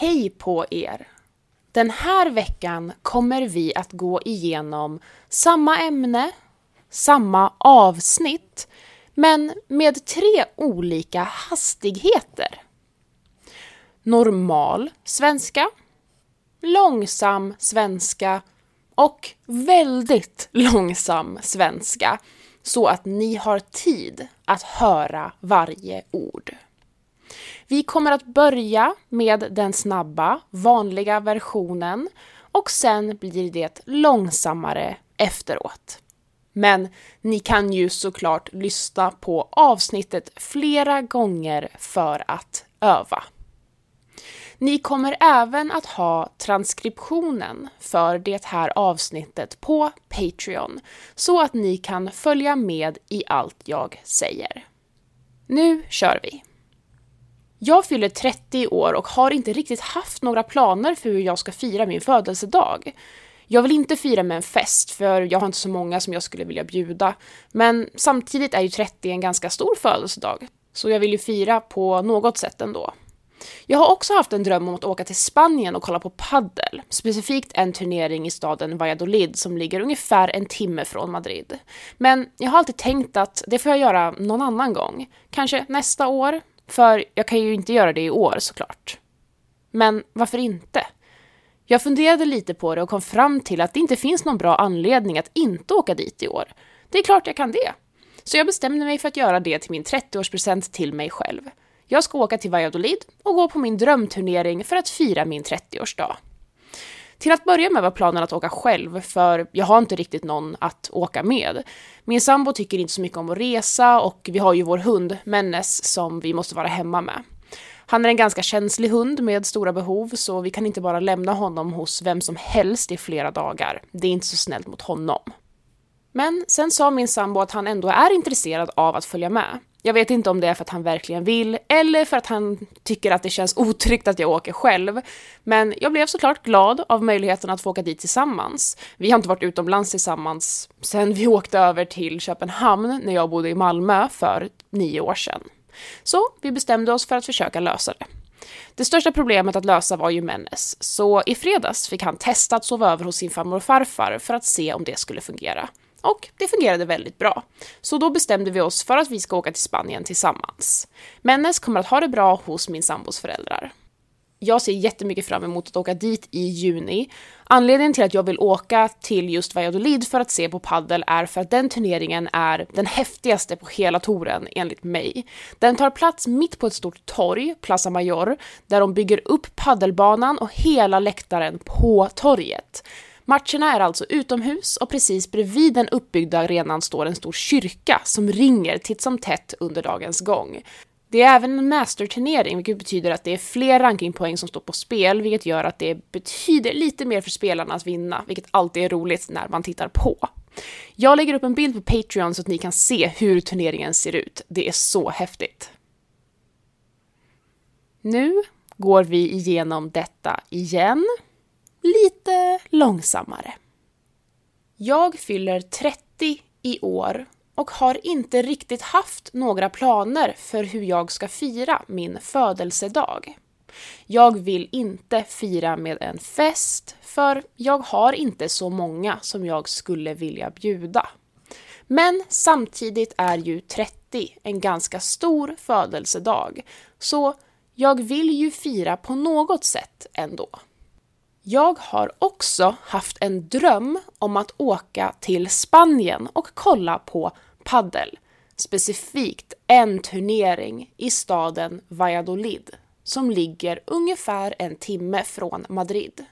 Hej på er! Den här veckan kommer vi att gå igenom samma ämne, samma avsnitt, men med 3 olika hastigheter. Normal svenska, långsam svenska och väldigt långsam svenska, så att ni har tid att höra varje ord. Vi kommer att börja med den snabba, vanliga versionen och sen blir det långsammare efteråt. Men ni kan ju såklart lyssna på avsnittet flera gånger för att öva. Ni kommer även att ha transkriptionen för det här avsnittet på Patreon så att ni kan följa med i allt jag säger. Nu kör vi! Jag fyller 30 år och har inte riktigt haft några planer för hur jag ska fira min födelsedag. Jag vill inte fira med en fest för jag har inte så många som jag skulle vilja bjuda. Men samtidigt är ju 30 en ganska stor födelsedag så jag vill ju fira på något sätt ändå. Jag har också haft en dröm om att åka till Spanien och kolla på paddel, specifikt en turnering i staden Valladolid som ligger ungefär en timme från Madrid. Men jag har alltid tänkt att det får jag göra någon annan gång, kanske nästa år. För jag kan ju inte göra det i år såklart. Men varför inte? Jag funderade lite på det och kom fram till att det inte finns någon bra anledning att inte åka dit i år. Det är klart jag kan det. Så jag bestämde mig för att göra det till min 30-årspresent till mig själv. Jag ska åka till Valladolid och gå på min drömturnering för att fira min 30-årsdag. Till att börja med var planen att åka själv för jag har inte riktigt någon att åka med. Min sambo tycker inte så mycket om att resa och vi har ju vår hund, Männes, som vi måste vara hemma med. Han är en ganska känslig hund med stora behov så vi kan inte bara lämna honom hos vem som helst i flera dagar. Det är inte så snällt mot honom. Men sen sa min sambo att han ändå är intresserad av att följa med. Jag vet inte om det är för att han verkligen vill eller för att han tycker att det känns otryggt att jag åker själv. Men jag blev såklart glad av möjligheten att få åka dit tillsammans. Vi har inte varit utomlands tillsammans sen vi åkte över till Köpenhamn när jag bodde i Malmö för 9 år sedan. Så vi bestämde oss för att försöka lösa det. Det största problemet att lösa var ju Männes, så i fredags fick han testa att sova över hos sin farmor och farfar för att se om det skulle fungera. Och det fungerade väldigt bra. Så då bestämde vi oss för att vi ska åka till Spanien tillsammans. Männes kommer att ha det bra hos min sambos föräldrar. Jag ser jättemycket fram emot att åka dit i juni. Anledningen till att jag vill åka till just Valladolid för att se på paddel är för att den turneringen är den häftigaste på hela touren enligt mig. Den tar plats mitt på ett stort torg, Plaza Mayor, där de bygger upp paddelbanan och hela läktaren på torget. Matcherna är alltså utomhus och precis bredvid den uppbyggda arenan står en stor kyrka som ringer titt som tätt under dagens gång. Det är även en masterturnering vilket betyder att det är fler rankingpoäng som står på spel vilket gör att det betyder lite mer för spelarna att vinna vilket alltid är roligt när man tittar på. Jag lägger upp en bild på Patreon så att ni kan se hur turneringen ser ut. Det är så häftigt. Nu går vi igenom detta igen. Lite långsammare. Jag fyller 30 i år och har inte riktigt haft några planer för hur jag ska fira min födelsedag. Jag vill inte fira med en fest för jag har inte så många som jag skulle vilja bjuda. Men samtidigt är ju 30 en ganska stor födelsedag så jag vill ju fira på något sätt ändå. Jag har också haft en dröm om att åka till Spanien och kolla på paddel, specifikt en turnering i staden Valladolid som ligger ungefär en timme från Madrid.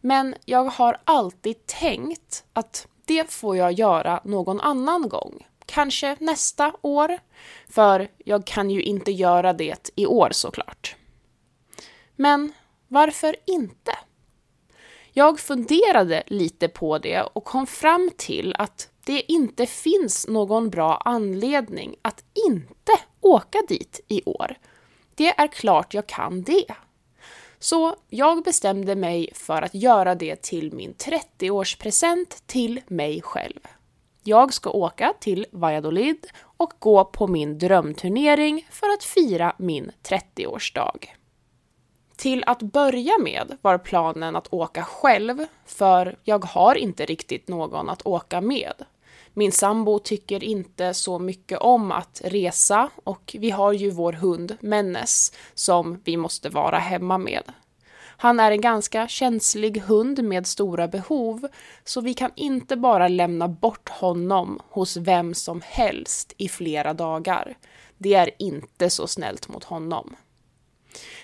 Men jag har alltid tänkt att det får jag göra någon annan gång, kanske nästa år, för jag kan ju inte göra det i år såklart. Men varför inte? Jag funderade lite på det och kom fram till att det inte finns någon bra anledning att inte åka dit i år. Det är klart jag kan det. Så jag bestämde mig för att göra det till min 30-årspresent till mig själv. Jag ska åka till Valladolid och gå på min drömturnering för att fira min 30-årsdag. Till att börja med var planen att åka själv, för jag har inte riktigt någon att åka med. Min sambo tycker inte så mycket om att resa och vi har ju vår hund Männes som vi måste vara hemma med. Han är en ganska känslig hund med stora behov, så vi kan inte bara lämna bort honom hos vem som helst i flera dagar. Det är inte så snällt mot honom.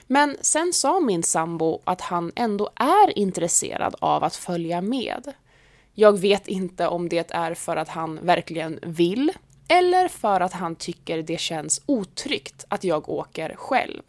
Men sen sa min sambo att han ändå är intresserad av att följa med. Jag vet inte om det är för att han verkligen vill eller för att han tycker det känns otryggt att jag åker själv.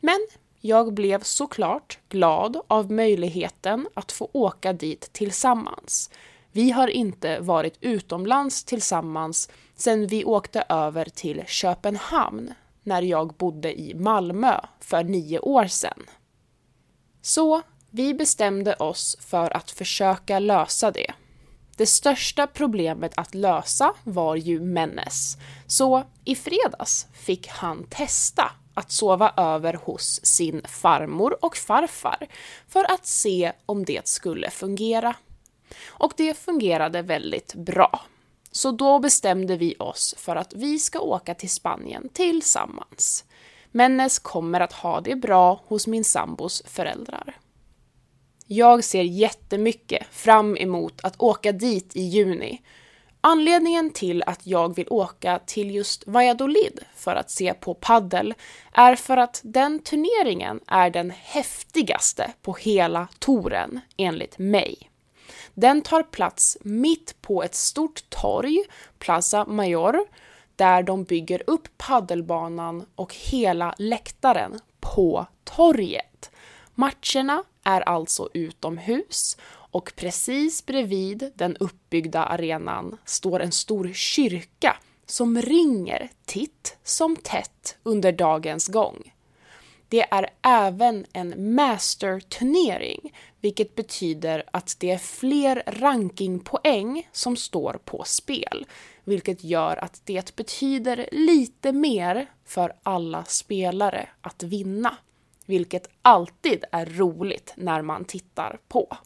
Men jag blev såklart glad av möjligheten att få åka dit tillsammans. Vi har inte varit utomlands tillsammans sedan vi åkte över till Köpenhamn när jag bodde i Malmö för 9 år sedan. Så vi bestämde oss för att försöka lösa det. Det största problemet att lösa var ju Männes, så i fredags fick han testa att sova över hos sin farmor och farfar för att se om det skulle fungera. Och det fungerade väldigt bra. Så då bestämde vi oss för att vi ska åka till Spanien tillsammans. Männes kommer att ha det bra hos min sambos föräldrar. Jag ser jättemycket fram emot att åka dit i juni. Anledningen till att jag vill åka till just Valladolid för att se på paddel är för att den turneringen är den häftigaste på hela touren enligt mig. Den tar plats mitt på ett stort torg, Plaza Mayor, där de bygger upp paddelbanan och hela läktaren på torget. Matcherna är alltså utomhus och precis bredvid den uppbyggda arenan står en stor kyrka som ringer titt som tätt under dagens gång. Det är även en masterturnering, vilket betyder att det är fler rankingpoäng som står på spel, vilket gör att det betyder lite mer för alla spelare att vinna, vilket alltid är roligt när man tittar på.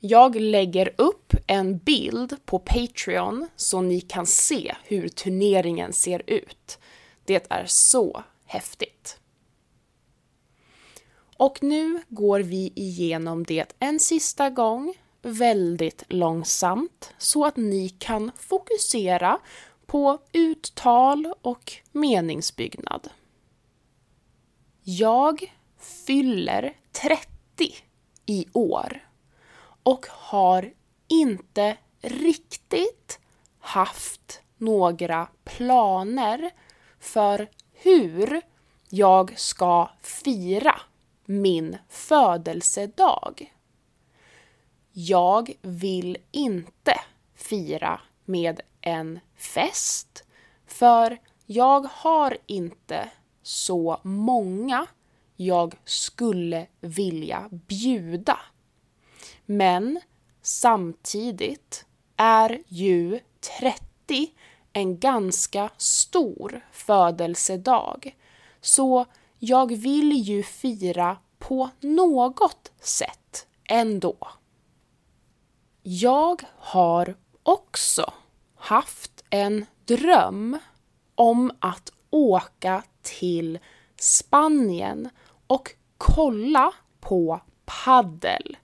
Jag lägger upp en bild på Patreon så ni kan se hur turneringen ser ut. Det är så häftigt. Och nu går vi igenom det en sista gång, väldigt långsamt, så att ni kan fokusera på uttal och meningsbyggnad. Jag fyller 30 i år och har inte riktigt haft några planer för hur jag ska fira min födelsedag. Jag vill inte fira med en fest, för jag har inte så många jag skulle vilja bjuda. Men samtidigt är ju 30 en ganska stor födelsedag, så jag vill ju fira på något sätt ändå. Jag har också haft en dröm om att åka till Spanien och kolla på paddel.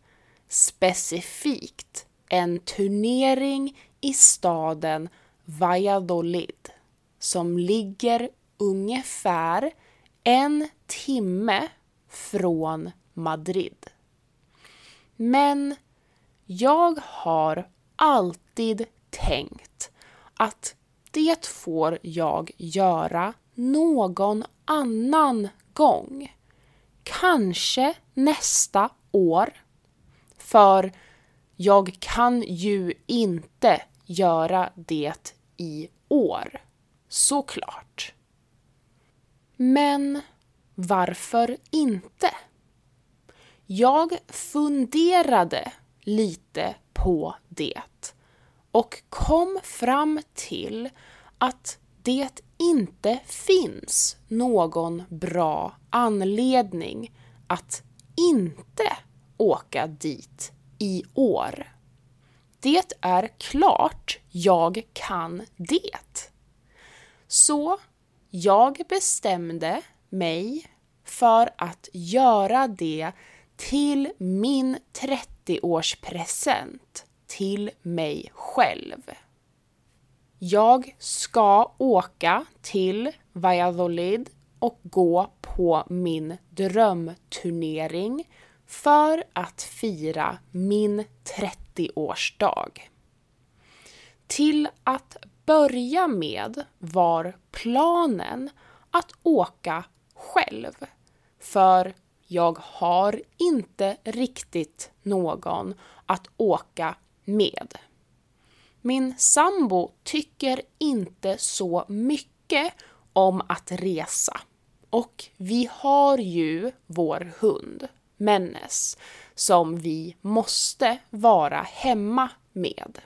Specifikt en turnering i staden Valladolid som ligger ungefär 1 timme från Madrid. Men jag har alltid tänkt att det får jag göra någon annan gång. Kanske nästa år. För jag kan ju inte göra det i år. Såklart. Men varför inte? Jag funderade lite på det och kom fram till att det inte finns någon bra anledning att inte åka dit i år. Det är klart jag kan det. Så jag bestämde mig för att göra det till min 30-årspresent till mig själv. Jag ska åka till Valladolid och gå på min drömturnering för att fira min 30-årsdag. Till att börja med var planen att åka själv, för jag har inte riktigt någon att åka med. Min sambo tycker inte så mycket om att resa. Och vi har ju vår hund, Männes, som vi måste vara hemma med.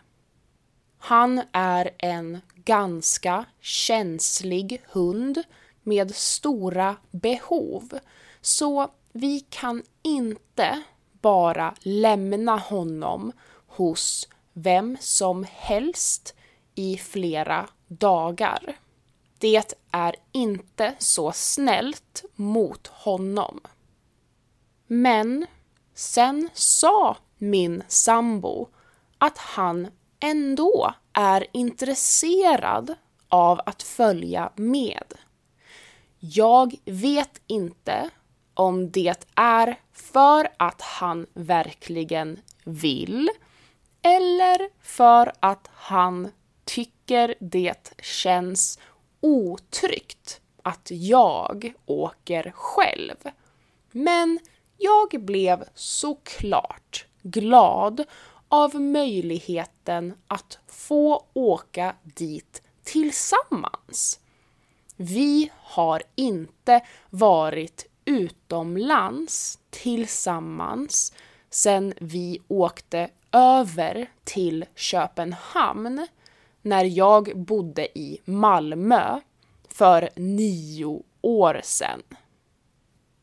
Han är en ganska känslig hund med stora behov, så vi kan inte bara lämna honom hos vem som helst i flera dagar. Det är inte så snällt mot honom. Men sen sa min sambo att han ändå är intresserad av att följa med. Jag vet inte om det är för att han verkligen vill eller för att han tycker det känns otryggt att jag åker själv. Men jag blev såklart glad av möjligheten att få åka dit tillsammans. Vi har inte varit utomlands tillsammans sedan vi åkte över till Köpenhamn när jag bodde i Malmö för 9 år sedan.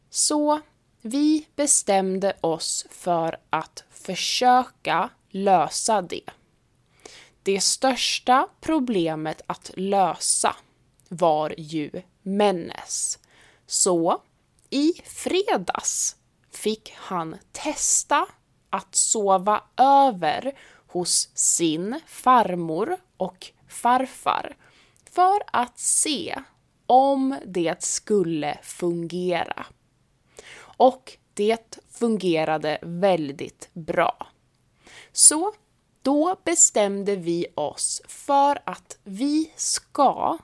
Så vi bestämde oss för att försöka lösa det. Det största problemet att lösa var ju Männes. Så i fredags fick han testa att sova över hos sin farmor och farfar för att se om det skulle fungera. Och det fungerade väldigt bra. Så då bestämde vi oss för att vi ska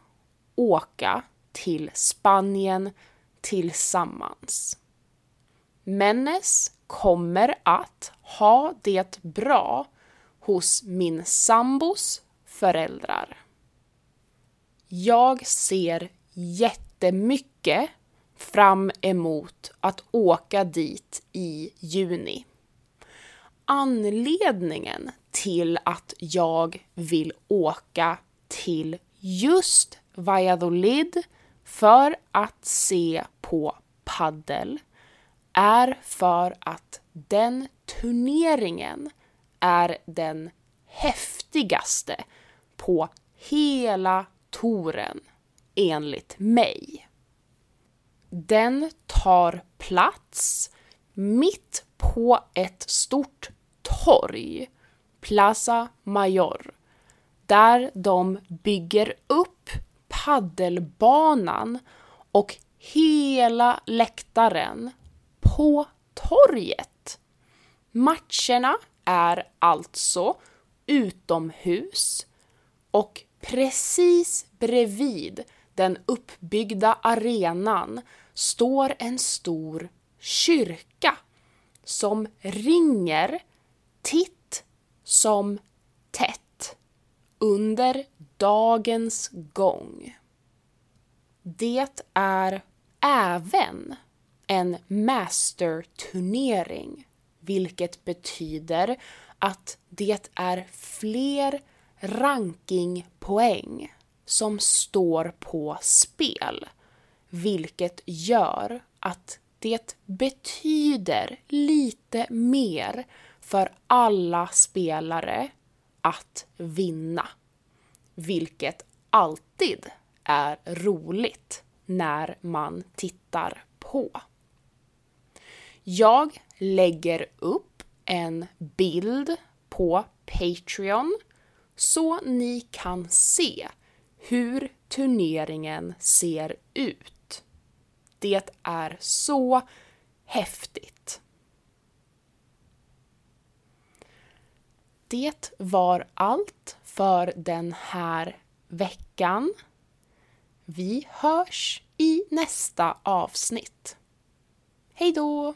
åka till Spanien tillsammans. Männes kommer att ha det bra hos min sambos föräldrar. Jag ser jättemycket fram emot att åka dit i juni. Anledningen till att jag vill åka till just Valladolid för att se på paddel är för att den turneringen är den häftigaste på hela touren, enligt mig. Den tar plats mitt på ett stort torg, Plaza Mayor, där de bygger upp paddelbanan och hela läktaren på torget. Matcherna är alltså utomhus och precis bredvid den uppbyggda arenan står en stor kyrka som ringer titt som tätt under dagens gång. Det är även en masterturnering, vilket betyder att det är fler rankingpoäng som står på spel, vilket gör att det betyder lite mer för alla spelare att vinna. Vilket alltid är roligt när man tittar på. Jag lägger upp en bild på Patreon så ni kan se hur turneringen ser ut. Det är så häftigt. Det var allt för den här veckan. Vi hörs i nästa avsnitt. Hej då!